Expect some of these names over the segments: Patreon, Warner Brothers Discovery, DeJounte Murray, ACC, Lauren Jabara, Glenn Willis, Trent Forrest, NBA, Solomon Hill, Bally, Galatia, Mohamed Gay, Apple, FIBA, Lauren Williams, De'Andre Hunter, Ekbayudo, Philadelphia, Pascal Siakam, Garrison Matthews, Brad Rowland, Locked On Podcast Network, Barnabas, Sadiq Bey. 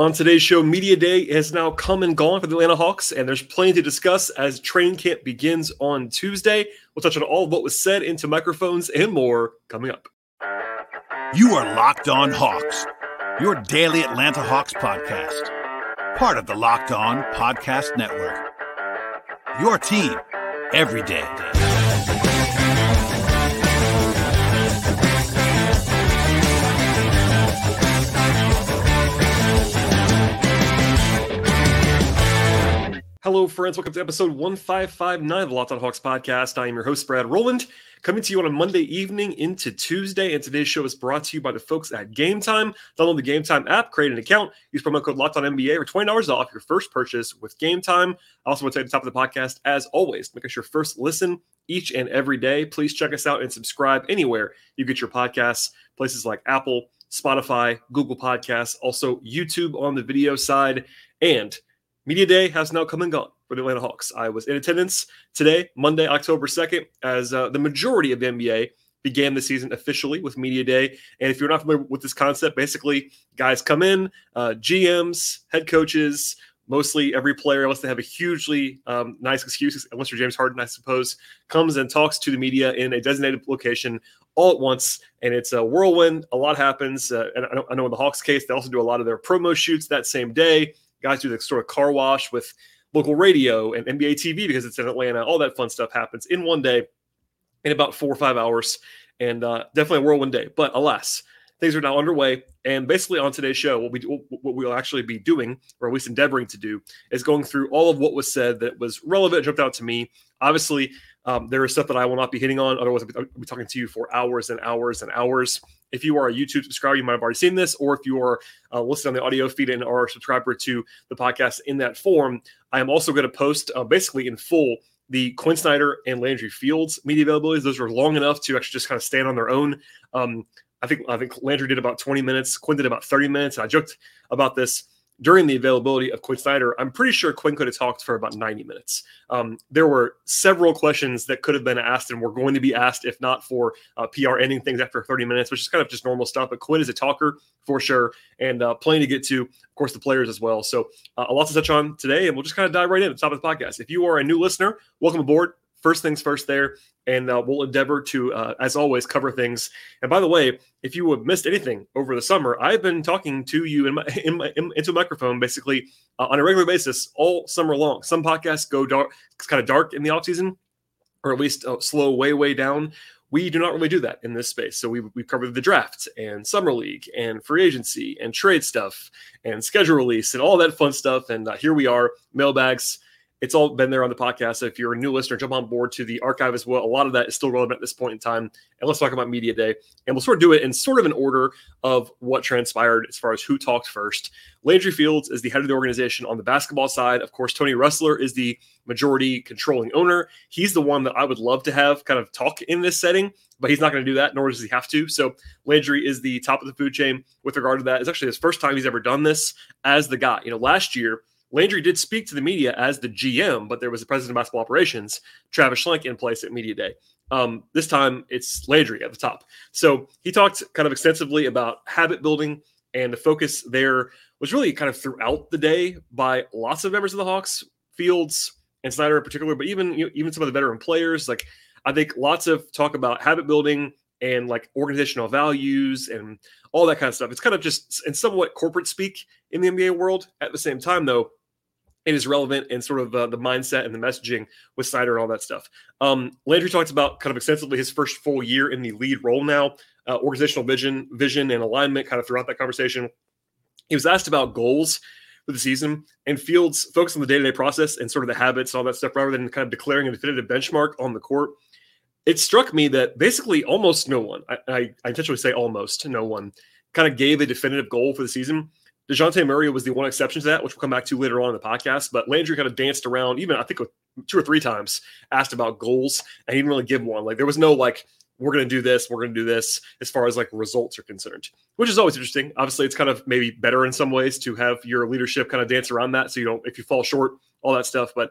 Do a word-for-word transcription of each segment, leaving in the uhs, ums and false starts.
On today's show, Media Day has now come and gone for the Atlanta Hawks, and there's plenty to discuss as training camp begins on Tuesday. We'll touch on all of what was said into microphones and more coming up. You are Locked On Hawks, your daily Atlanta Hawks podcast, part of the Locked On Podcast Network, your team every day. Hello, friends. Welcome to episode one five five nine of the Locked On Hawks podcast. I am your host, Brad Rowland, coming to you on a Monday evening into Tuesday. And today's show is brought to you by the folks at Game Time. Download the Game Time app, create an account, use promo code LOCKEDONNBA for twenty dollars off your first purchase with Game Time. I also want to say at the top of the podcast, as always, make us your first listen each and every day. Please check us out and subscribe anywhere you get your podcasts, places like Apple, Spotify, Google Podcasts, also YouTube on the video side, and Media Day has now come and gone for the Atlanta Hawks. I was in attendance today, Monday, October second, as uh, the majority of the N B A began the season officially with Media Day. And if you're not familiar with this concept, basically guys come in, uh, G Ms, head coaches, mostly every player, unless they have a hugely um, nice excuse, unless you're James Harden, I suppose, comes and talks to the media in a designated location all at once, and it's a whirlwind. A lot happens. Uh, and I, I know in the Hawks case, they also do a lot of their promo shoots that same day. Guys do the sort of car wash with local radio and N B A T V because it's in Atlanta. All that fun stuff happens in one day in about four or five hours, and uh, definitely a whirlwind day. But alas, things are now underway, and basically on today's show, what, we do, what we'll actually be doing, or at least endeavoring to do, is going through all of what was said that was relevant, jumped out to me. Obviously, um, there is stuff that I will not be hitting on. Otherwise, I'll be talking to you for hours and hours and hours. If you are a YouTube subscriber, you might have already seen this, or if you are uh, listening on the audio feed and are a subscriber to the podcast in that form, I am also going to post uh, basically in full the Quinn Snyder and Landry Fields media availabilities. Those were long enough to actually just kind of stand on their own. Um, I think I think Landry did about twenty minutes. Quinn did about thirty minutes. And I joked about this during the availability of Quinn Snyder. I'm pretty sure Quinn could have talked for about ninety minutes. Um, there were several questions that could have been asked and were going to be asked, if not for uh, P R ending things after thirty minutes, which is kind of just normal stuff. But Quinn is a talker for sure, and uh, plenty to get to, of course, the players as well. So uh, a lot to touch on today, and we'll just kind of dive right in at the top of the podcast. If you are a new listener, welcome aboard. First things first there, and uh, we'll endeavor to, uh, as always, cover things. And by the way, if you have missed anything over the summer, I've been talking to you in my, in my in, into a microphone basically uh, on a regular basis all summer long. Some podcasts go dark, it's kind of dark in the offseason, or at least uh, slow way, way down. We do not really do that in this space. So we we covered the draft and summer league and free agency and trade stuff and schedule release and all that fun stuff. And uh, here we are, mailbags. It's all been there on the podcast. So if you're a new listener, jump on board to the archive as well. A lot of that is still relevant at this point in time. And let's talk about Media Day. And we'll sort of do it in sort of an order of what transpired as far as who talked first. Landry Fields is the head of the organization on the basketball side. Of course, Tony Ressler is the majority controlling owner. He's the one that I would love to have kind of talk in this setting, but he's not going to do that, nor does he have to. So Landry is the top of the food chain with regard to that. It's actually his first time he's ever done this as the guy. You know, last year, Landry did speak to the media as the G M, but there was the president of basketball operations, Travis Schlenk, in place at Media Day. Um, this time, it's Landry at the top. So he talked kind of extensively about habit building, and the focus there was really kind of throughout the day by lots of members of the Hawks, Fields and Snyder in particular, but even you know, even some of the veteran players. Like I think lots of talk about habit building and like organizational values and all that kind of stuff. It's kind of just in somewhat corporate speak in the N B A world. At the same time, though, it is relevant and sort of uh, the mindset and the messaging with Snyder and all that stuff. Um, Landry talked about kind of extensively his first full year in the lead role now, uh, organizational vision, vision and alignment kind of throughout that conversation. He was asked about goals for the season, and Fields focused on the day-to-day process and sort of the habits and all that stuff rather than kind of declaring a definitive benchmark on the court. It struck me that basically almost no one, I, I, I intentionally say almost no one, kind of gave a definitive goal for the season. DeJounte Murray was the one exception to that, which we'll come back to later on in the podcast. But Landry kind of danced around, even I think two or three times, asked about goals, and he didn't really give one. Like there was no like, we're going to do this, we're going to do this, as far as like results are concerned, which is always interesting. Obviously, it's kind of maybe better in some ways to have your leadership kind of dance around that, so you don't if you fall short, all that stuff. But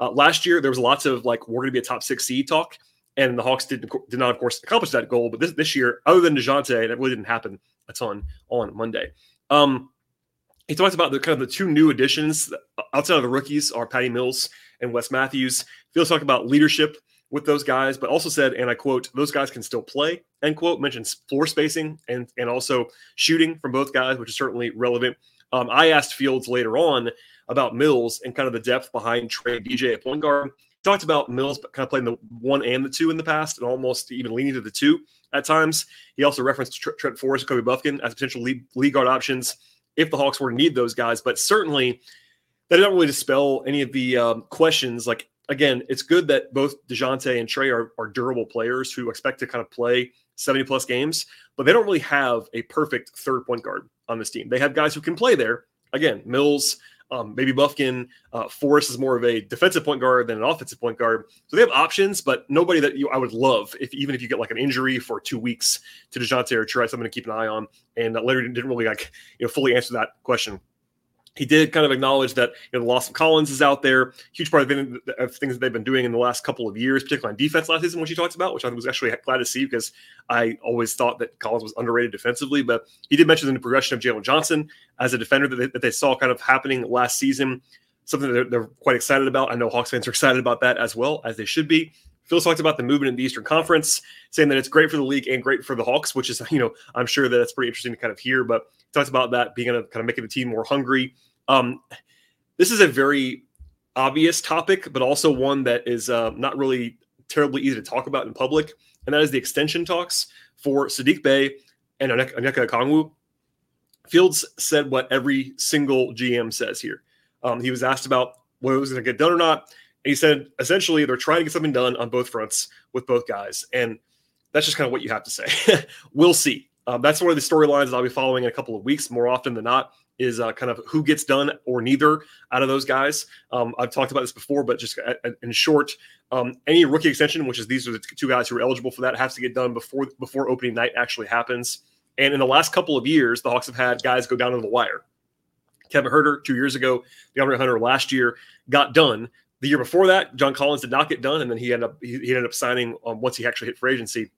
uh, last year there was lots of like we're going to be a top six seed talk, and the Hawks did did not of course accomplish that goal. But this this year, other than DeJounte, that really didn't happen a ton on Monday. Um, he talks about the kind of the two new additions outside of the rookies are Patty Mills and Wes Matthews. Fields talked about leadership with those guys, but also said, and I quote, those guys can still play, end quote, mentions floor spacing and, and also shooting from both guys, which is certainly relevant. Um, I asked Fields later on about Mills and kind of the depth behind Trae D J at point guard. Talked about Mills kind of playing the one and the two in the past and almost even leaning to the two at times. He also referenced Trent Forrest, Kobe Bufkin as potential lead, lead guard options if the Hawks were to need those guys. But certainly that didn't really dispel any of the um, questions. Like, again, it's good that both DeJounte and Trae are, are durable players who expect to kind of play seventy plus games, but they don't really have a perfect third point guard on this team. They have guys who can play there. Again, Mills, Um, maybe Bufkin, uh, Forrest is more of a defensive point guard than an offensive point guard. So they have options, but nobody that you I would love if even if you get like an injury for two weeks to DeJounte or Trae, something to keep an eye on. And uh, Larry didn't really like you know fully answer that question. He did kind of acknowledge that you know, the loss of Collins is out there. Huge part of, the, of things that they've been doing in the last couple of years, particularly on defense last season, which he talks about, which I was actually glad to see because I always thought that Collins was underrated defensively. But he did mention the progression of Jalen Johnson as a defender that they, that they saw kind of happening last season, something that they're, they're quite excited about. I know Hawks fans are excited about that as well, as they should be. Phil talked about the movement in the Eastern Conference, saying that it's great for the league and great for the Hawks, which is, you know, I'm sure that it's pretty interesting to kind of hear, but he talked about that being a, kind of making the team more hungry. Um, this is a very obvious topic, but also one that is uh, not really terribly easy to talk about in public. And that is the extension talks for Sadiq Bey and Onyeka Okongwu. Fields said what every single G M says here. Um, he was asked about whether it was going to get done or not. And he said, essentially, they're trying to get something done on both fronts with both guys. And that's just kind of what you have to say. We'll see. Um, that's one of the storylines that I'll be following in a couple of weeks, more often than not, is uh, kind of who gets done or neither out of those guys. Um, I've talked about this before, but just a, a, in short, um, any rookie extension, which is these are the two guys who are eligible for that, has to get done before before opening night actually happens. And in the last couple of years, the Hawks have had guys go down to the wire. Kevin Huerter two years ago, DeAndre Hunter last year got done. The year before that, John Collins did not get done, and then he ended up he, he ended up signing um, once he actually hit free agency.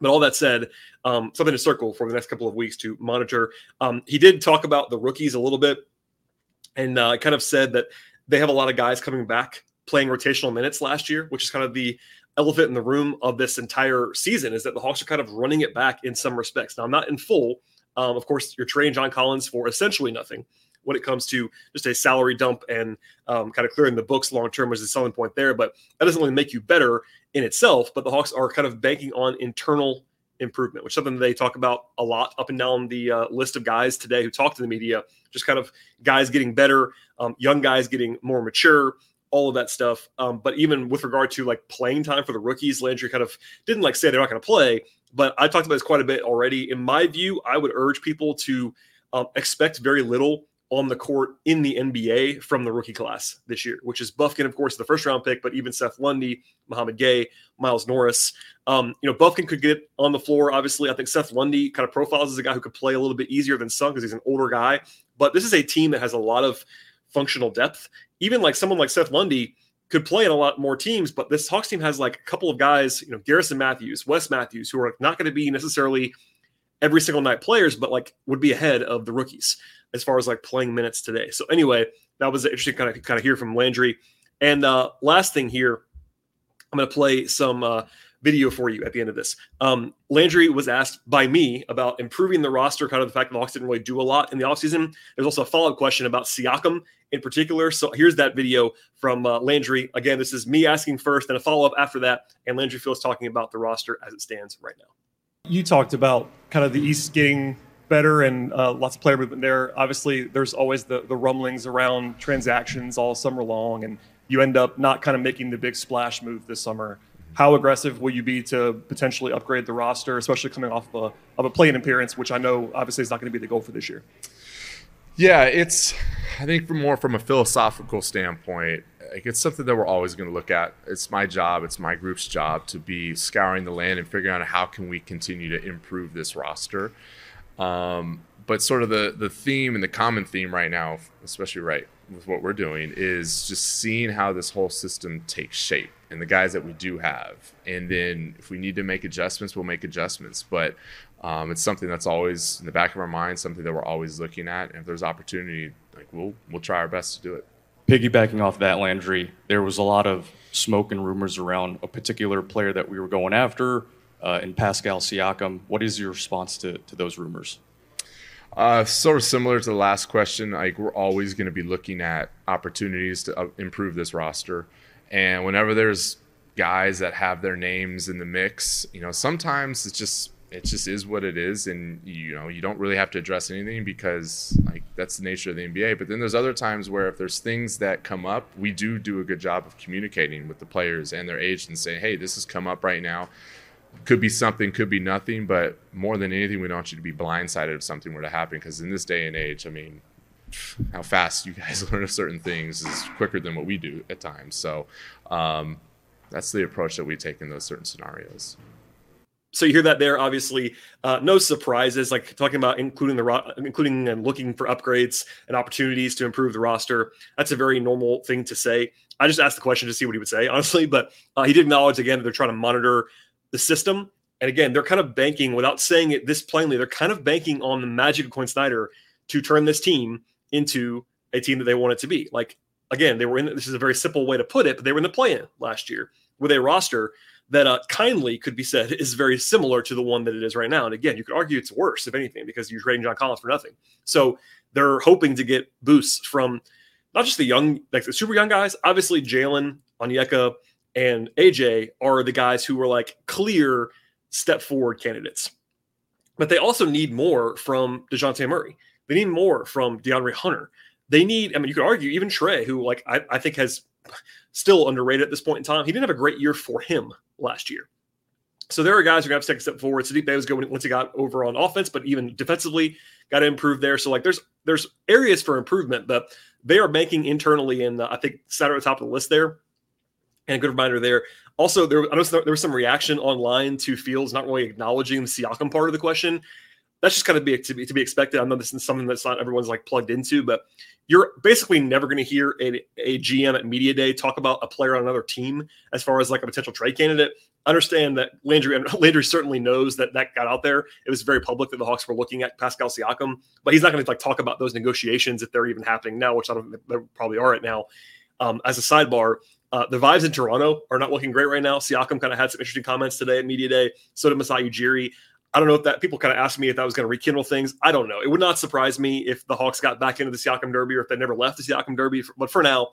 But all that said, um, something to circle for the next couple of weeks to monitor. Um, he did talk about the rookies a little bit, and uh, kind of said that they have a lot of guys coming back playing rotational minutes last year, which is kind of the elephant in the room of this entire season, is that the Hawks are kind of running it back in some respects. Now, not in full. Um, of course, you're trading John Collins for essentially nothing when it comes to just a salary dump and um, kind of clearing the books long-term, which is a selling point there. But that doesn't really make you better in itself. But the Hawks are kind of banking on internal improvement, which is something that they talk about a lot up and down the uh, list of guys today who talk to the media, just kind of guys getting better, um, young guys getting more mature, all of that stuff. Um, but even with regard to like playing time for the rookies, Landry kind of didn't like say they're not going to play, but I talked about this quite a bit already. In my view, I would urge people to um, expect very little on the court in the N B A from the rookie class this year, which is Bufkin, of course, the first round pick, but even Seth Lundy, Mohamed Gay, Miles Norris. Um, you know, Bufkin could get on the floor. Obviously, I think Seth Lundy kind of profiles as a guy who could play a little bit easier than some because he's an older guy. But this is a team that has a lot of functional depth. Even like someone like Seth Lundy could play in a lot more teams, but this Hawks team has like a couple of guys, you know, Garrison Matthews, Wes Matthews, who are not going to be necessarily every single night players, but like would be ahead of the rookies as far as like playing minutes today. So anyway, that was interesting kind of kind of hear from Landry. And uh, last thing here, I'm going to play some uh, video for you at the end of this. Um, Landry was asked by me about improving the roster, kind of the fact that the Hawks didn't really do a lot in the offseason. There's also a follow-up question about Siakam in particular. So here's that video from uh, Landry. Again, this is me asking first and a follow-up after that. And Landry Fields talking about the roster as it stands right now. You talked about kind of the East getting better and uh, lots of player movement there. Obviously, there's always the, the rumblings around transactions all summer long, and you end up not kind of making the big splash move this summer. How aggressive will you be to potentially upgrade the roster, especially coming off of a, of a play-in appearance, which I know obviously is not going to be the goal for this year? Yeah, it's, I think from more from a philosophical standpoint, like it's something that we're always going to look at. It's my job, it's my group's job to be scouring the land and figuring out how can we continue to improve this roster. Um, but sort of the, the theme and the common theme right now, especially right with what we're doing, is just seeing how this whole system takes shape and the guys that we do have. And then if we need to make adjustments, we'll make adjustments. But Um, it's something that's always in the back of our mind, something that we're always looking at. And if there's opportunity, like we'll we'll try our best to do it. Piggybacking off that, Landry, there was a lot of smoke and rumors around a particular player that we were going after, uh, in Pascal Siakam. What is your response to, to those rumors? Uh, sort of similar to the last question, like we're always going to be looking at opportunities to uh, improve this roster. And whenever there's guys that have their names in the mix, you know, sometimes it's just, it just is what it is. And, you know, you don't really have to address anything because like that's the nature of the N B A. But then there's other times where if there's things that come up, we do do a good job of communicating with the players and their agents and saying, hey, this has come up right now. Could be something, could be nothing, but more than anything, we don't want you to be blindsided if something were to happen, because in this day and age, I mean, how fast you guys learn of certain things is quicker than what we do at times. So um, that's the approach that we take in those certain scenarios. So you hear that there, obviously, uh, no surprises, like talking about including the ro- including and looking for upgrades and opportunities to improve the roster. That's a very normal thing to say. I just asked the question to see what he would say, honestly, but uh, he did acknowledge again that they're trying to monitor the system. And again, they're kind of banking, without saying it this plainly, they're kind of banking on the magic of Quinn Snyder to turn this team into a team that they want it to be. Like, again, they were in, this is a very simple way to put it, but they were in the play-in last year with a roster that uh, kindly could be said is very similar to the one that it is right now. And again, you could argue it's worse, if anything, because you're trading John Collins for nothing. So they're hoping to get boosts from not just the young, like the super young guys, obviously Jalen, Onyeka, and A J are the guys who were like clear step forward candidates, but they also need more from DeJounte Murray. They need more from De'Andre Hunter. They need, I mean, you could argue even Trae, who like, I, I think has still underrated at this point in time. He didn't have a great year for him last year. So there are guys who are going to have to take a step forward. Sadiq Bey was good once he got over on offense, but even defensively got to improve there. So like there's, there's areas for improvement, but they are banking internally. And in I think Saturday at the top of the list there. And a good reminder there. Also, there, I noticed there was some reaction online to Fields not really acknowledging the Siakam part of the question. That's just kind of be, to, be, to be expected. I know this is something that's not everyone's like plugged into, but you're basically never going to hear a, a G M at Media Day talk about a player on another team as far as like a potential trade candidate. I understand that Landry, Landry certainly knows that that got out there. It was very public that the Hawks were looking at Pascal Siakam, but he's not going to like talk about those negotiations if they're even happening now, which I don't they probably are right now. Um, as a sidebar, Uh, the vibes in Toronto are not looking great right now. Siakam kind of had some interesting comments today at Media Day. So did Masai Ujiri. I don't know if that people kind of asked me if that was going to rekindle things. I don't know. It would not surprise me if the Hawks got back into the Siakam Derby or if they never left the Siakam Derby. But for now,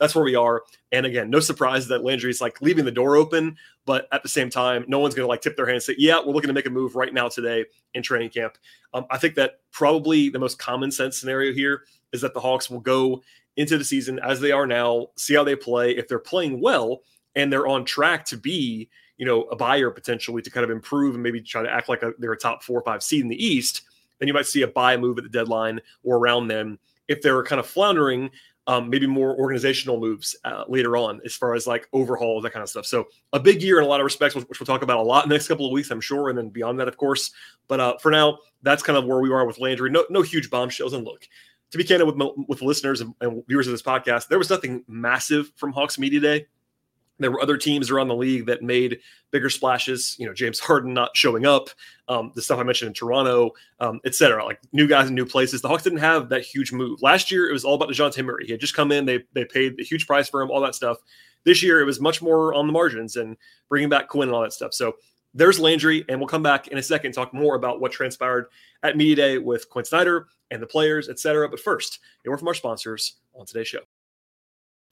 that's where we are. And again, no surprise that Landry's like leaving the door open. But at the same time, no one's going to like tip their hand and say, yeah, we're looking to make a move right now today in training camp. Um, I think that probably the most common sense scenario here is that the Hawks will go into the season as they are now, see how they play. If they're playing well and they're on track to be, you know, a buyer potentially to kind of improve and maybe try to act like a, they're a top four or five seed in the East, then you might see a buy move at the deadline or around them. If they're kind of floundering, um, maybe more organizational moves uh, later on as far as like overhaul, that kind of stuff. So a big year in a lot of respects, which we'll talk about a lot in the next couple of weeks, I'm sure. And then beyond that, of course. But uh, for now, that's kind of where we are with Landry. No, no huge bombshells. And look, to be candid with with listeners and, and viewers of this podcast, there was nothing massive from Hawks Media Day. There were other teams around the league that made bigger splashes. You know, James Harden not showing up, um, the stuff I mentioned in Toronto, um, et cetera, like new guys in new places. The Hawks didn't have that huge move. Last year, it was all about DeJounte Murray. He had just come in. They they paid a huge price for him, all that stuff. This year, it was much more on the margins and bringing back Quinn and all that stuff. So there's Landry, and we'll come back in a second and talk more about what transpired at Media Day with Quinn Snyder and the players, et cetera. But first, a word from our sponsors on today's show.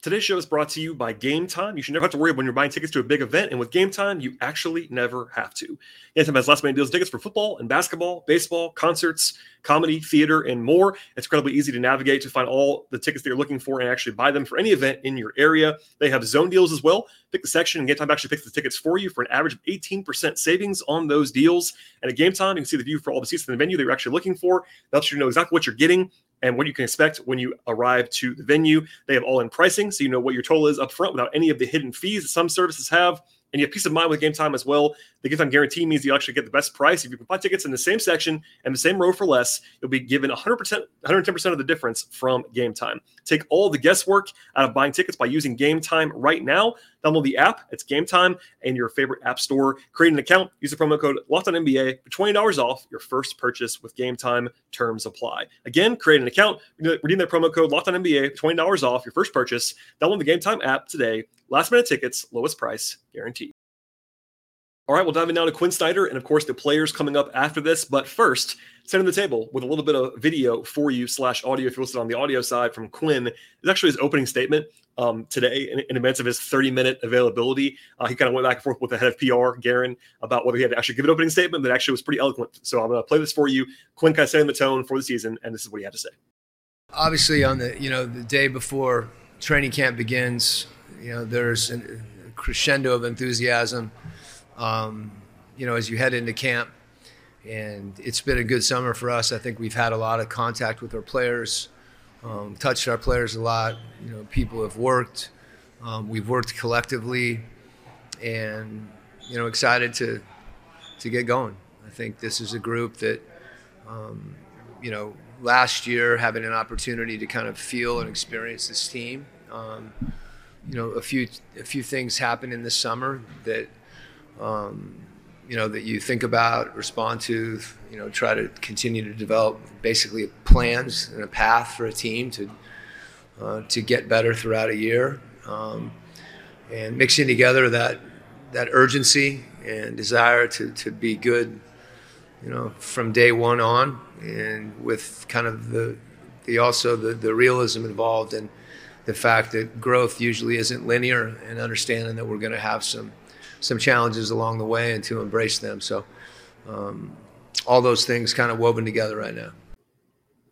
Today's show is brought to you by Game Time. You should never have to worry when you're buying tickets to a big event, and with Game Time, you actually never have to. Game Time has last-minute deals and tickets for football and basketball, baseball, concerts, comedy, theater, and more. It's incredibly easy to navigate to find all the tickets that you're looking for and actually buy them for any event in your area. They have zone deals as well. Pick the section, and Game Time actually picks the tickets for you for an average of eighteen percent savings on those deals. And at Game Time, you can see the view for all the seats in the venue that you're actually looking for. That helps you know exactly what you're getting and what you can expect when you arrive to the venue. They have all-in pricing, so you know what your total is up front without any of the hidden fees that some services have. And you have peace of mind with Game Time as well. The Game Time guarantee means you'll actually get the best price. If you can buy tickets in the same section and the same row for less, you'll be given one hundred percent, one hundred ten percent of the difference from Game Time. Take all the guesswork out of buying tickets by using Game Time right now. Download the app. It's Game Time and your favorite app store. Create an account. Use the promo code LOCKEDONNBA for twenty dollars off your first purchase with Game Time. Terms apply. Again, create an account. Redeem that promo code LOCKEDONNBA for twenty dollars off your first purchase. Download the Game Time app today. Last minute tickets, lowest price guaranteed. All right, we'll dive in now to Quinn Snyder and, of course, the players coming up after this. But first, sitting at the table with a little bit of video for you slash audio, if you listen on the audio side, from Quinn. It's actually his opening statement um, today in, in advance of his thirty-minute availability. Uh, he kind of went back and forth with the head of P R, Garen, about whether he had to actually give an opening statement that actually was pretty eloquent. So I'm going to play this for you. Quinn kind of setting the tone for the season, and this is what he had to say. Obviously, on the you know the day before training camp begins, you know there's a crescendo of enthusiasm. Um, you know, as you head into camp, and it's been a good summer for us. I think we've had a lot of contact with our players, um, touched our players a lot. You know, people have worked. Um, we've worked collectively, and you know, excited to to get going. I think this is a group that, um, you know, last year having an opportunity to kind of feel and experience this team. Um, you know, a few a few things happened in this summer that. Um, you know, that you think about, respond to, you know, try to continue to develop basically plans and a path for a team to uh, to get better throughout a year. Um, and mixing together that that urgency and desire to, to be good, you know, from day one on, and with kind of the, the also the, the realism involved and the fact that growth usually isn't linear, and understanding that we're going to have some some challenges along the way and to embrace them. So um, all those things kind of woven together right now.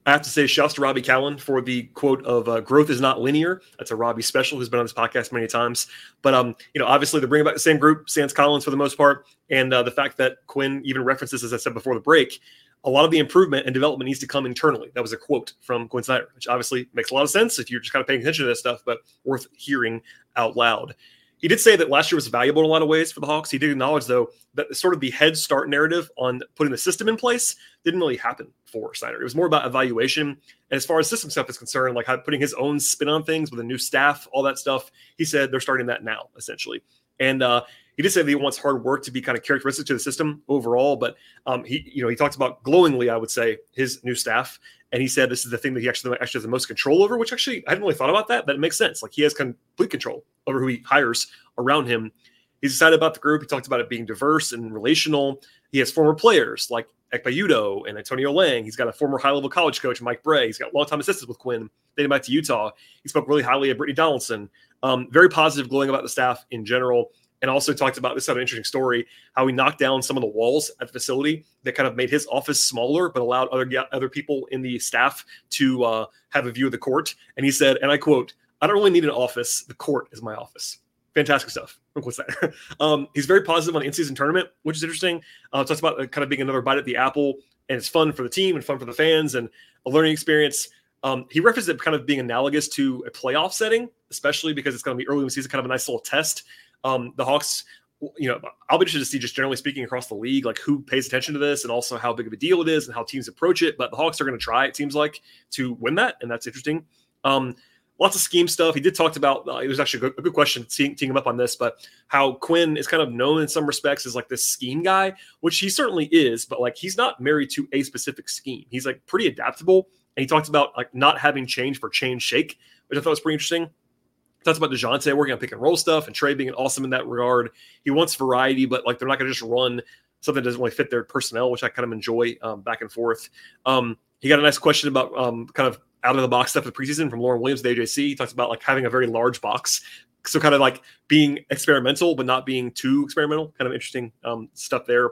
I have to say shouts to Robbie Cowan for the quote of uh, growth is not linear. That's a Robbie special who's been on this podcast many times. But, um, you know, obviously they're bringing back the same group, sans Collins for the most part. And uh, the fact that Quinn even references, as I said before the break, a lot of the improvement and development needs to come internally. That was a quote from Quinn Snyder, which obviously makes a lot of sense if you're just kind of paying attention to that stuff, but worth hearing out loud. He did say that last year was valuable in a lot of ways for the Hawks. He did acknowledge, though, that sort of the head start narrative on putting the system in place didn't really happen for Snyder. It was more about evaluation. And as far as system stuff is concerned, like how putting his own spin on things with a new staff, all that stuff, he said they're starting that now, essentially. And uh, he did say that he wants hard work to be kind of characteristic to the system overall. But um, he, you know, he talked about glowingly, I would say, his new staff. And he said this is the thing that he actually, actually has the most control over, which actually I hadn't really thought about that, but it makes sense. Like he has complete control over who he hires around him. He's excited about the group. He talked about it being diverse and relational. He has former players like Ekbayudo and Antonio Lang. He's got a former high-level college coach, Mike Bray. He's got longtime assistants with Quinn. They came back to Utah. He spoke really highly of Brittany Donaldson. Um, very positive, glowing about the staff in general. And also talked about this, had an interesting story, how he knocked down some of the walls at the facility that kind of made his office smaller, but allowed other other people in the staff to uh, have a view of the court. And he said, and I quote, "I don't really need an office. The court is my office." Fantastic stuff. What's that? um, he's very positive on the in-season tournament, which is interesting. Uh, talks about kind of being another bite at the apple, and it's fun for the team and fun for the fans and a learning experience. Um, he referenced it kind of being analogous to a playoff setting, especially because it's going to be early in the season, kind of a nice little test. Um, the Hawks, you know, I'll be interested to see just generally speaking across the league, like who pays attention to this and also how big of a deal it is and how teams approach it. But the Hawks are going to try, it seems like, to win that. And that's interesting. Um, lots of scheme stuff. He did talk about, uh, it was actually a good, a good question teeing him up on this, but how Quinn is kind of known in some respects as like this scheme guy, which he certainly is, but like, he's not married to a specific scheme. He's like pretty adaptable. And he talked about like not having change for change sake, which I thought was pretty interesting. Talks about DeJounte working on pick and roll stuff and Trae being awesome in that regard. He wants variety, but like they're not going to just run something that doesn't really fit their personnel, which I kind of enjoy um, back and forth. Um, he got a nice question about um, kind of out of the box stuff in the preseason from Lauren Williams, the A J C. He talks about like having a very large box. So kind of like being experimental, but not being too experimental. Kind of interesting um, stuff there.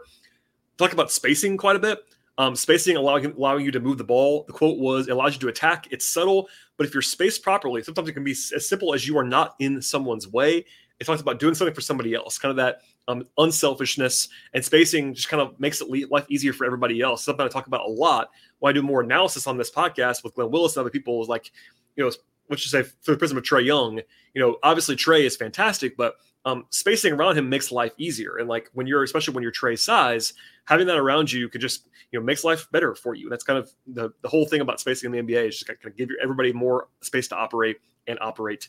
Talk about spacing quite a bit. Um, spacing, allowing, allowing you to move the ball. The quote was, it allows you to attack. It's subtle, but if you're spaced properly, sometimes it can be as simple as you are not in someone's way. It talks about doing something for somebody else, kind of that um, unselfishness. And spacing just kind of makes it le- life easier for everybody else. Something I talk about a lot when I do more analysis on this podcast with Glenn Willis and other people is like, you know, which is say through the prism of Trae Young, you know, obviously Trae is fantastic, but um, spacing around him makes life easier. And like when you're, especially when you're Trae's size, having that around you could just, you know, makes life better for you. And that's kind of the, the whole thing about spacing in the N B A is just kind of give everybody more space to operate and operate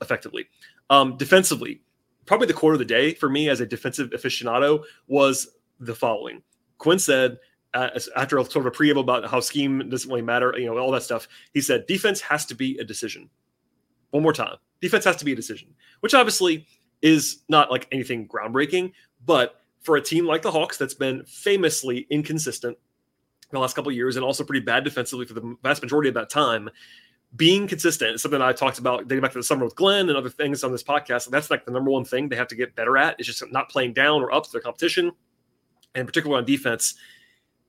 effectively. Um, defensively, probably the quote of the day for me as a defensive aficionado was the following. Quinn said, uh, after a sort of a preamble about how scheme doesn't really matter, you know, all that stuff, he said, defense has to be a decision. One more time. Defense has to be a decision, which obviously is not like anything groundbreaking, but for a team like the Hawks that's been famously inconsistent in the last couple of years and also pretty bad defensively for the vast majority of that time, being consistent is something I talked about dating back to the summer with Glenn and other things on this podcast. And that's like the number one thing they have to get better at is just not playing down or up to their competition. And particularly on defense,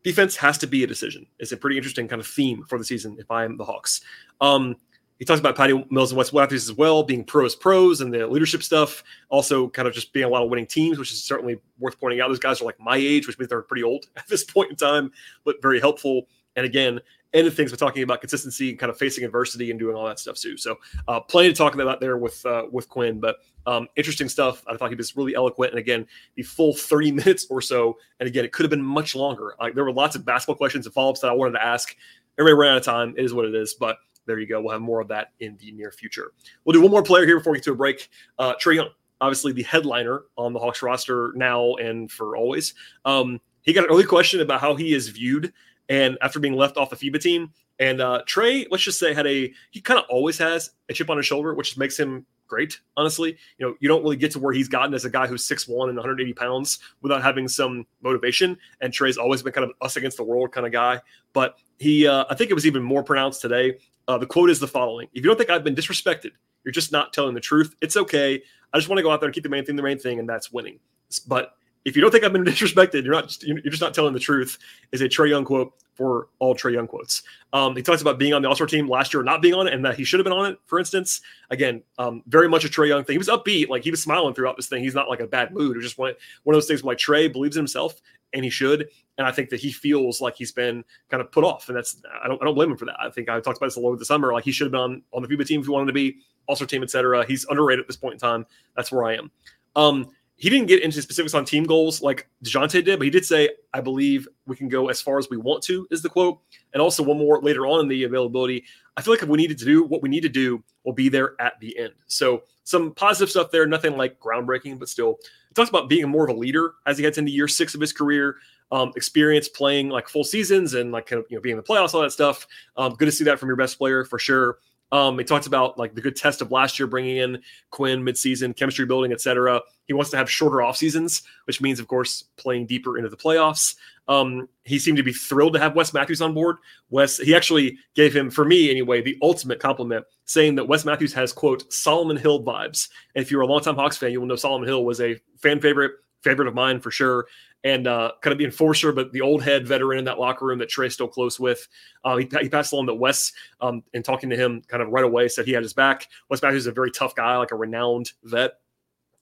defense has to be a decision. It's a pretty interesting kind of theme for the season if I'm the Hawks. Um, he talks about Patty Mills and Wes Matthews as well, being pros pros and the leadership stuff. Also kind of just being a lot of winning teams, which is certainly worth pointing out. Those guys are like my age, which means they're pretty old at this point in time, but very helpful. And again, ended things with talking about consistency and kind of facing adversity and doing all that stuff too. So uh, plenty to talk about there with uh, with Quinn, but um, interesting stuff. I thought he was really eloquent. And again, the full thirty minutes or so. And again, it could have been much longer. Like there were lots of basketball questions and follow-ups that I wanted to ask. Everybody ran out of time. It is what it is, but there you go. We'll have more of that in the near future. We'll do one more player here before we get to a break. Uh, Trae Young, obviously the headliner on the Hawks roster now and for always. Um, he got an early question about how he is viewed and after being left off the FIBA team. And uh, Trae, let's just say, had a he kind of always has a chip on his shoulder, which makes him great, honestly. You know, you don't really get to where he's gotten as a guy who's six one and one hundred eighty pounds without having some motivation. And Trae's always been kind of us against the world kind of guy. But he, uh, I think it was even more pronounced today. Uh, the quote is the following. If you don't think I've been disrespected, you're just not telling the truth. It's okay. I just want to go out there and keep the main thing the main thing, and that's winning. But if you don't think I've been disrespected, you're not. Just, you're just not telling the truth. Is a Trae Young quote for all Trae Young quotes. Um, he talks about being on the All-Star team last year, not being on it, and that he should have been on it. For instance, again, um, very much a Trae Young thing. He was upbeat, like he was smiling throughout this thing. He's not like a bad mood. It was just one one of those things where like Trae believes in himself, and he should. And I think that he feels like he's been kind of put off, and that's I don't I don't blame him for that. I think I talked about this a little over the summer. Like he should have been on, on the FIBA team if he wanted to be All-Star team, et cetera. He's underrated at this point in time. That's where I am. Um, He didn't get into specifics on team goals like DeJounte did, but he did say, I believe we can go as far as we want to, is the quote. And also one more later on in the availability, I feel like if we needed to do what we need to do, we'll be there at the end. So some positive stuff there, nothing like groundbreaking, but still. It talks about being more of a leader as he gets into year six of his career, um, experience playing like full seasons and like kind of, you know, being in the playoffs, all that stuff. Um, good to see that from your best player for sure. Um, he talks about like the good test of last year, bringing in Quinn midseason, chemistry building, et cetera. He wants to have shorter off seasons, which means, of course, playing deeper into the playoffs. Um, he seemed to be thrilled to have Wes Matthews on board. Wes, he actually gave him, for me anyway, the ultimate compliment, saying that Wes Matthews has, quote, Solomon Hill vibes. And if you're a longtime Hawks fan, you will know Solomon Hill was a fan favorite, favorite of mine for sure. And uh, kind of the enforcer, but the old head veteran in that locker room that Trae's still close with. Uh, he, he passed along that Wes, um, in talking to him kind of right away, said he had his back. Wes Matthews is a very tough guy, like a renowned vet.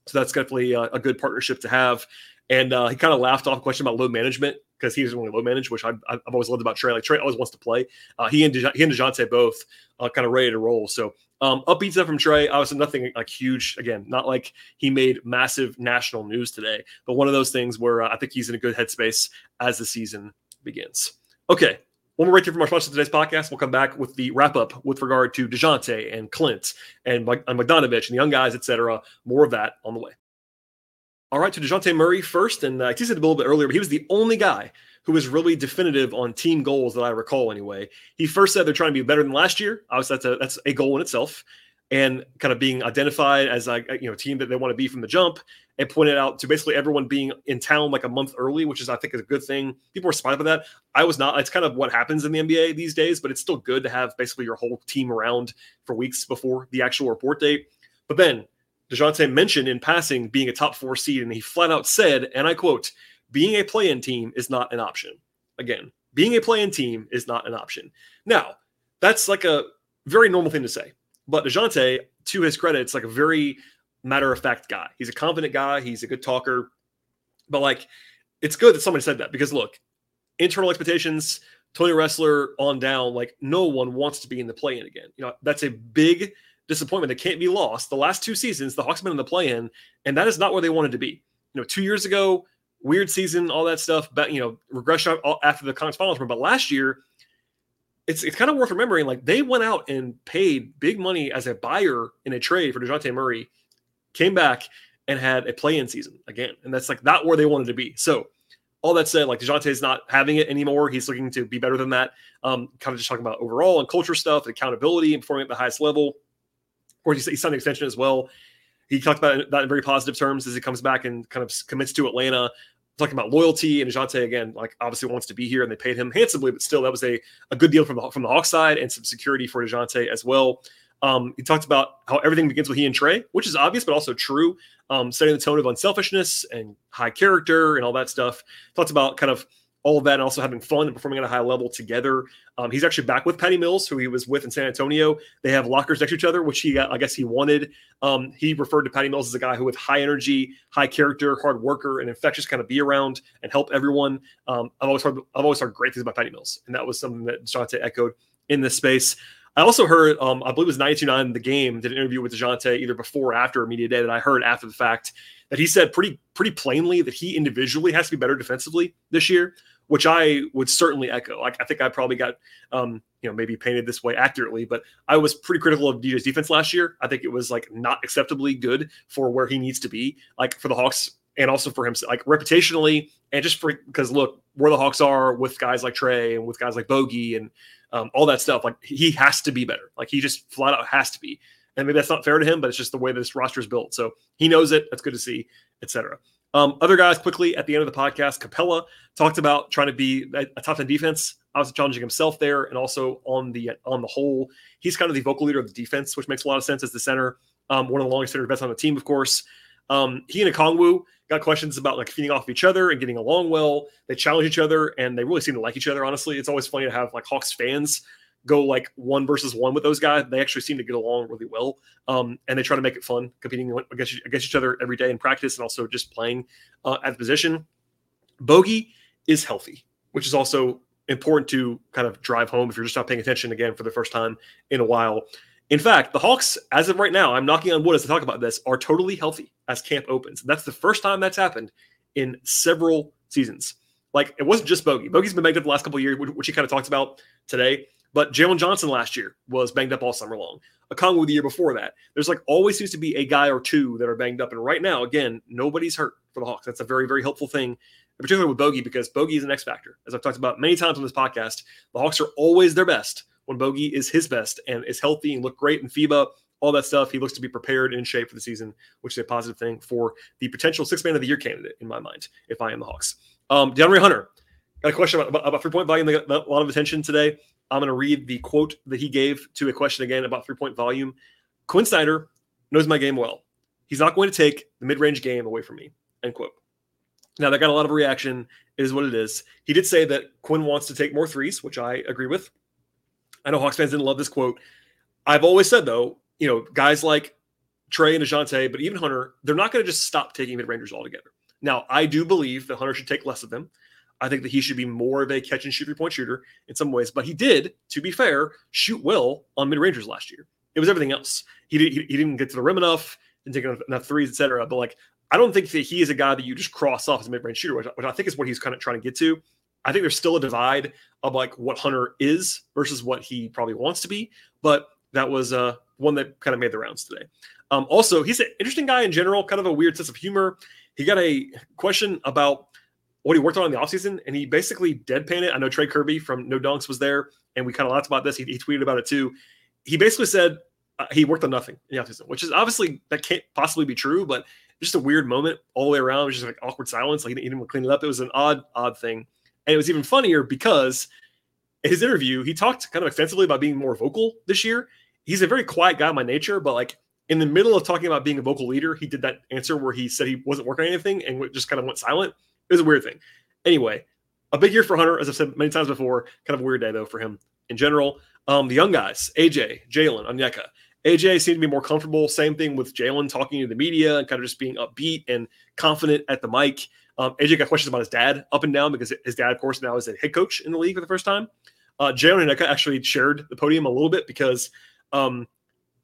So that's definitely a, a good partnership to have. And uh, he kind of laughed off a question about load management because he was only load managed, which I, I've always loved about Trae. Like Trae always wants to play. Uh, he and De, he and DeJounte both uh, kind of ready to roll. So um, upbeat stuff from Trae. Obviously nothing like huge. Again, not like he made massive national news today, but one of those things where uh, I think he's in a good headspace as the season begins. Okay. When we're right here from our sponsor of today's podcast, we'll come back with the wrap-up with regard to DeJounte and Clint and Bogdanovic and the young guys, et cetera. More of that on the way. All right, to DeJounte Murray first. And uh, I teased it a little bit earlier, but he was the only guy who was really definitive on team goals that I recall anyway. He first said they're trying to be better than last year. Obviously, that's a, that's a goal in itself. And kind of being identified as a you know team that they want to be from the jump, and pointed out to basically everyone being in town like a month early, which is I think is a good thing. People were spotted by that. I was not. It's kind of what happens in the N B A these days, but it's still good to have basically your whole team around for weeks before the actual report date. But then DeJounte mentioned in passing being a top four seed, and he flat out said, and I quote, being a play-in team is not an option. Again, being a play-in team is not an option. Now, that's like a very normal thing to say. But DeJounte, to his credit, it's like a very matter-of-fact guy. He's a confident guy. He's a good talker. But, like, it's good that somebody said that because, look, internal expectations, Tony Ressler on down, like no one wants to be in the play-in again. You know, that's a big disappointment that can't be lost. The last two seasons, the Hawks have been in the play-in, and that is not where they wanted to be. You know, two years ago, weird season, all that stuff, but, you know, regression after the conference finals run. But last year, it's it's kind of worth remembering, like they went out and paid big money as a buyer in a trade for DeJounte Murray, came back and had a play-in season again. And that's like not where they wanted to be. So all that said, like DeJounte is not having it anymore. He's looking to be better than that. Um, kind of just talking about overall and culture stuff, and accountability and performing at the highest level. Of course, he signed an extension as well. He talked about that in very positive terms as he comes back and kind of commits to Atlanta. Talking about loyalty, and DeJounte, again, like obviously wants to be here, and they paid him handsomely, but still that was a, a good deal from the, from the Hawks side, and some security for DeJounte as well. Um, he talked about how everything begins with he and Trae, which is obvious, but also true. Um, setting the tone of unselfishness and high character and all that stuff. Talked about kind of all of that, and also having fun and performing at a high level together. Um, he's actually back with Patty Mills, who he was with in San Antonio. They have lockers next to each other, which he, I guess he wanted. Um, he referred to Patty Mills as a guy who with high energy, high character, hard worker, and infectious kind of be around and help everyone. Um, I've always heard, I've always heard great things about Patty Mills. And that was something that DeJounte echoed in this space. I also heard, um, I believe it was ninety-two point nine The Game did an interview with DeJounte either before or after a media day that I heard after the fact, that he said pretty pretty plainly that he individually has to be better defensively this year, which I would certainly echo. Like I think I probably got, um, you know, maybe painted this way accurately, but I was pretty critical of D J's defense last year. I think it was like not acceptably good for where he needs to be, like for the Hawks and also for himself, like reputationally, and just for because look where the Hawks are with guys like Trae and with guys like Bogey and um, all that stuff. Like he has to be better. Like he just flat out has to be. And maybe that's not fair to him, but it's just the way this roster is built. So he knows it. That's good to see, et cetera. Um, other guys quickly at the end of the podcast, Capela talked about trying to be a, a top ten defense. Obviously challenging himself there. And also on the, on the whole, he's kind of the vocal leader of the defense, which makes a lot of sense as the center. Um, one of the longest center best on the team, of course. Um, he and Okongwu got questions about like feeding off of each other and getting along well. They challenge each other and they really seem to like each other. Honestly, it's always funny to have like Hawks fans go like one versus one with those guys. They actually seem to get along really well. Um, and they try to make it fun competing against, against each other every day in practice and also just playing uh, at the position. Bogey is healthy, which is also important to kind of drive home if you're just not paying attention again for the first time in a while. In fact, the Hawks, as of right now, I'm knocking on wood as I talk about this, are totally healthy as camp opens. And that's the first time that's happened in several seasons. Like it wasn't just Bogey. Bogey's been banged up the last couple of years, which he kind of talked about today. But Jalen Johnson last year was banged up all summer long. Okongwu the year before that. There's like always seems to be a guy or two that are banged up. And right now, again, nobody's hurt for the Hawks. That's a very, very helpful thing, particularly with Bogey, because Bogey is an X factor. As I've talked about many times on this podcast, the Hawks are always their best when Bogey is his best and is healthy and look great in FIBA, all that stuff. He looks to be prepared and in shape for the season, which is a positive thing for the potential sixth man of the year candidate in my mind, if I am the Hawks. Um, DeAndre Hunter, got a question about, about, about three-point volume that got a lot of attention today. I'm going to read the quote that he gave to a question again about three-point volume. Quinn Snyder knows my game well. He's not going to take the mid-range game away from me, end quote. Now, that got a lot of reaction. It is what it is. He did say that Quinn wants to take more threes, which I agree with. I know Hawks fans didn't love this quote. I've always said, though, you know, guys like Trae and DeJounte, but even Hunter, they're not going to just stop taking mid-rangers altogether. Now, I do believe that Hunter should take less of them. I think that he should be more of a catch and shoot three-point shooter in some ways, but he did, to be fair, shoot well on mid-rangers last year. It was everything else. He, did, he, he didn't get to the rim enough, didn't take enough, enough threes, et cetera. But like, I don't think that he is a guy that you just cross off as a mid-range shooter, which, which I think is what he's kind of trying to get to. I think there's still a divide of like what Hunter is versus what he probably wants to be, but that was uh, one that kind of made the rounds today. Um, also, he's an interesting guy in general, kind of a weird sense of humor. He got a question about what he worked on in the offseason, and he basically deadpanned it. I know Trey Kirby from No Dunks was there, and we kind of laughed about this. He, he tweeted about it too. He basically said uh, he worked on nothing in the offseason, which is obviously that can't possibly be true, but just a weird moment all the way around. It was just like awkward silence. Like he didn't even clean it up. It was an odd, odd thing. And it was even funnier because in his interview, he talked kind of extensively about being more vocal this year. He's a very quiet guy by nature, but like in the middle of talking about being a vocal leader, he did that answer where he said he wasn't working on anything and just kind of went silent. It was a weird thing. Anyway, a big year for Hunter, as I've said many times before. Kind of a weird day, though, for him in general. Um, the young guys, A J, Jalen, Onyeka. A J seemed to be more comfortable. Same thing with Jalen talking to the media and kind of just being upbeat and confident at the mic. Um, A J got questions about his dad up and down because his dad, of course, now is a head coach in the league for the first time. Uh, Jay Onyeka actually shared the podium a little bit because um,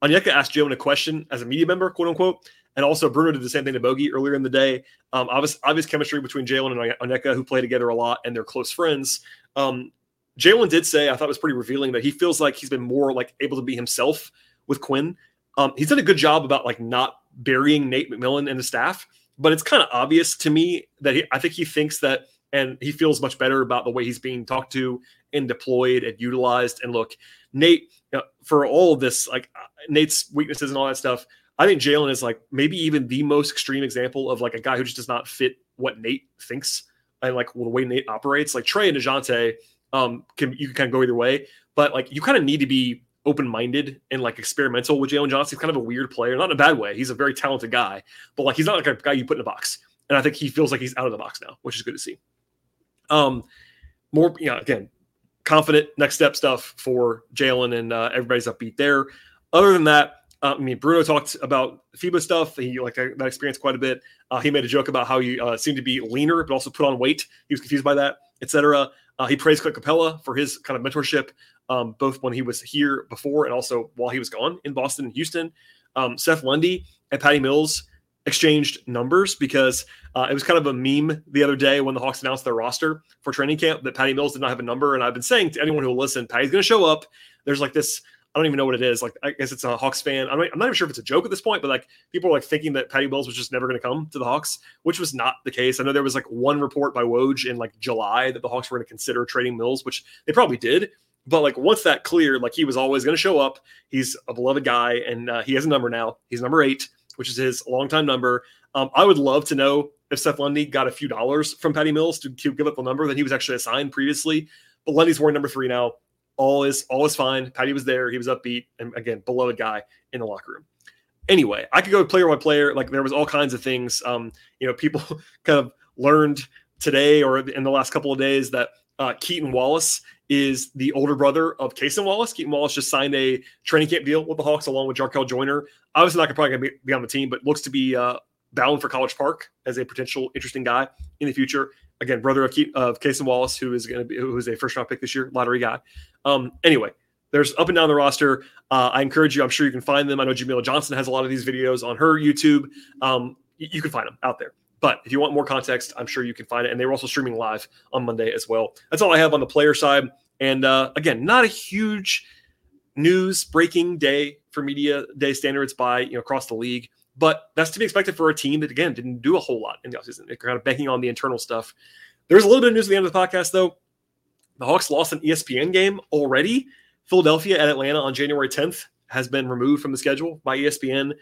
Onyeka asked Jalen a question as a media member, quote unquote. And also Bruno did the same thing to Bogey earlier in the day. Um, obvious, obvious chemistry between Jalen and Onyeka, who play together a lot and they're close friends. Um, Jalen did say, I thought it was pretty revealing, that he feels like he's been more like able to be himself with Quinn. Um, he's done a good job about like not burying Nate McMillan and the staff, but it's kind of obvious to me that he, I think he thinks that, and he feels much better about the way he's being talked to and deployed and utilized. And look, Nate, you know, for all of this, like Nate's weaknesses and all that stuff, I think Jalen is like maybe even the most extreme example of like a guy who just does not fit what Nate thinks and like well, the way Nate operates. Like Trae and DeJounte, um, can you can kind of go either way, but like you kind of need to be open-minded and like experimental with Jalen Johnson. He's kind of a weird player, not in a bad way. He's a very talented guy, but like he's not like a guy you put in a box. And I think he feels like he's out of the box now, which is good to see. Um, more, you know, again, confident next step stuff for Jalen, and uh, everybody's upbeat there. Other than that, uh, I mean, Bruno talked about FIBA stuff. He liked that experience quite a bit. Uh, he made a joke about how he uh, seemed to be leaner, but also put on weight. He was confused by that, et cetera. Uh, he praised Clint Capela for his kind of mentorship, um, both when he was here before and also while he was gone in Boston and Houston. Um, Seth Lundy and Patty Mills exchanged numbers because uh, it was kind of a meme the other day when the Hawks announced their roster for training camp that Patty Mills did not have a number. And I've been saying to anyone who will listen, Patty's going to show up. There's like this, I don't even know what it is. Like, I guess it's a Hawks fan. I'm not, I'm not even sure if it's a joke at this point, but like people are like thinking that Patty Mills was just never going to come to the Hawks, which was not the case. I know there was like one report by Woj in like July that the Hawks were going to consider trading Mills, which they probably did. But like once that cleared, like he was always going to show up. He's a beloved guy, and uh, he has a number now. He's number eight, which is his longtime number. Um, I would love to know if Seth Lundy got a few dollars from Patty Mills to, to give up the number that he was actually assigned previously. But Lundy's wearing number three now. All is all is fine. Patty was there. He was upbeat. And again, beloved guy in the locker room. Anyway, I could go player by player. Like there was all kinds of things. Um, you know, people kind of learned today or in the last couple of days that uh, Keaton Wallace is the older brother of Cason Wallace. Keaton Wallace just signed a training camp deal with the Hawks along with Jarkel Joyner. Obviously not probably going to be on the team, but looks to be uh, bound for College Park as a potential interesting guy in the future. Again, brother of Ke- of Cason Wallace, who is going to be who is a first round pick this year, lottery guy. Um, anyway, there's up and down the roster. Uh, I encourage you. I'm sure you can find them. I know Jamila Johnson has a lot of these videos on her YouTube. Um, you, you can find them out there. But if you want more context, I'm sure you can find it. And they were also streaming live on Monday as well. That's all I have on the player side. And uh, again, not a huge news breaking day for media day standards by, you know, across the league. But that's to be expected for a team that, again, didn't do a whole lot in the offseason. They're kind of banking on the internal stuff. There's a little bit of news at the end of the podcast, though. The Hawks lost an E S P N game already. Philadelphia at Atlanta on January tenth has been removed from the schedule by E S P N.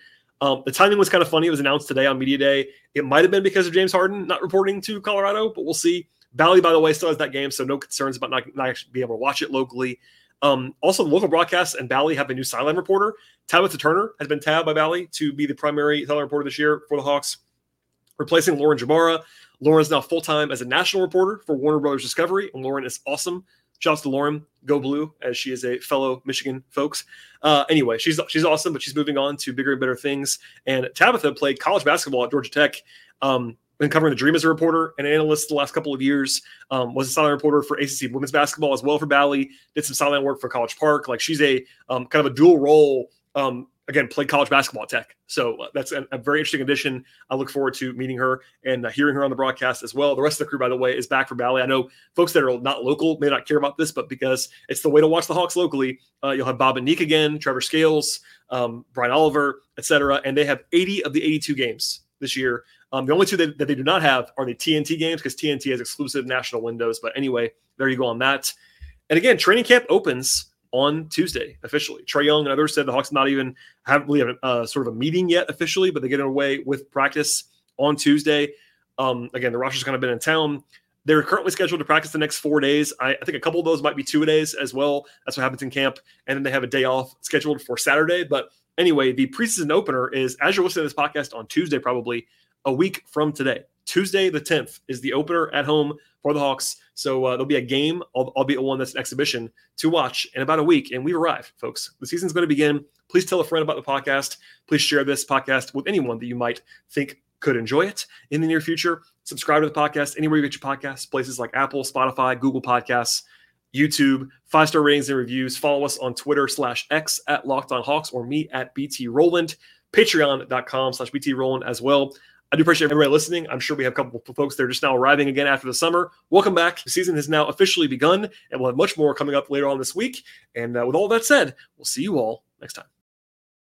Um, the timing was kind of funny. It was announced today on Media Day. It might have been because of James Harden not reporting to Colorado, but we'll see. Bally, by the way, still has that game, so no concerns about not, not actually being able to watch it locally. Um, also, the local broadcasts and Bally have a new sideline reporter. Tabitha Turner has been tabbed by Bally to be the primary sideline reporter this year for the Hawks, replacing Lauren Jabara. Lauren's now full-time as a national reporter for Warner Brothers Discovery, and Lauren is awesome. Shouts to Lauren, go blue, as she is a fellow Michigan folks. Uh, anyway, she's she's awesome, but she's moving on to bigger and better things. And Tabitha played college basketball at Georgia Tech, um, been covering the Dream as a reporter and analyst the last couple of years, um, was a sideline reporter for A C C women's basketball as well for Bally, did some sideline work for College Park. Like she's a um, kind of a dual role, um, again, played college basketball at Tech. So uh, that's a, a very interesting addition. I look forward to meeting her and uh, hearing her on the broadcast as well. The rest of the crew, by the way, is back for Bally. I know folks that are not local may not care about this, but because it's the way to watch the Hawks locally, uh, you'll have Bob and Nick again, Trevor Scales, um, Brian Oliver, et cetera. And they have eighty of the eighty-two games this year. Um, the only two that, that they do not have are the T N T games because T N T has exclusive national windows. But anyway, there you go on that. And again, training camp opens on Tuesday, officially. Trae Young and others said the Hawks not even haven't really have uh, sort of a meeting yet officially, but they get away with practice on Tuesday. Um, again, the roster's kind of been in town. They're currently scheduled to practice the next four days. I, I think a couple of those might be two-a-days as well. That's what happens in camp. And then they have a day off scheduled for Saturday. But anyway, the preseason opener is, as you're listening to this podcast on Tuesday probably, a week from today. Tuesday the tenth is the opener at home for the Hawks. So uh, there'll be a game, albeit one that's an exhibition, to watch in about a week. And we arrive, folks. The season's going to begin. Please tell a friend about the podcast. Please share this podcast with anyone that you might think could enjoy it in the near future. Subscribe to the podcast anywhere you get your podcasts, places like Apple, Spotify, Google Podcasts, YouTube, five-star ratings and reviews. Follow us on Twitter slash X at Locked On Hawks or me at B T Rowland, patreon.com slash BT Rowland as well. I do appreciate everybody listening. I'm sure we have a couple of folks that are just now arriving again after the summer. Welcome back. The season has now officially begun, and we'll have much more coming up later on this week. And uh, with all that said, we'll see you all next time.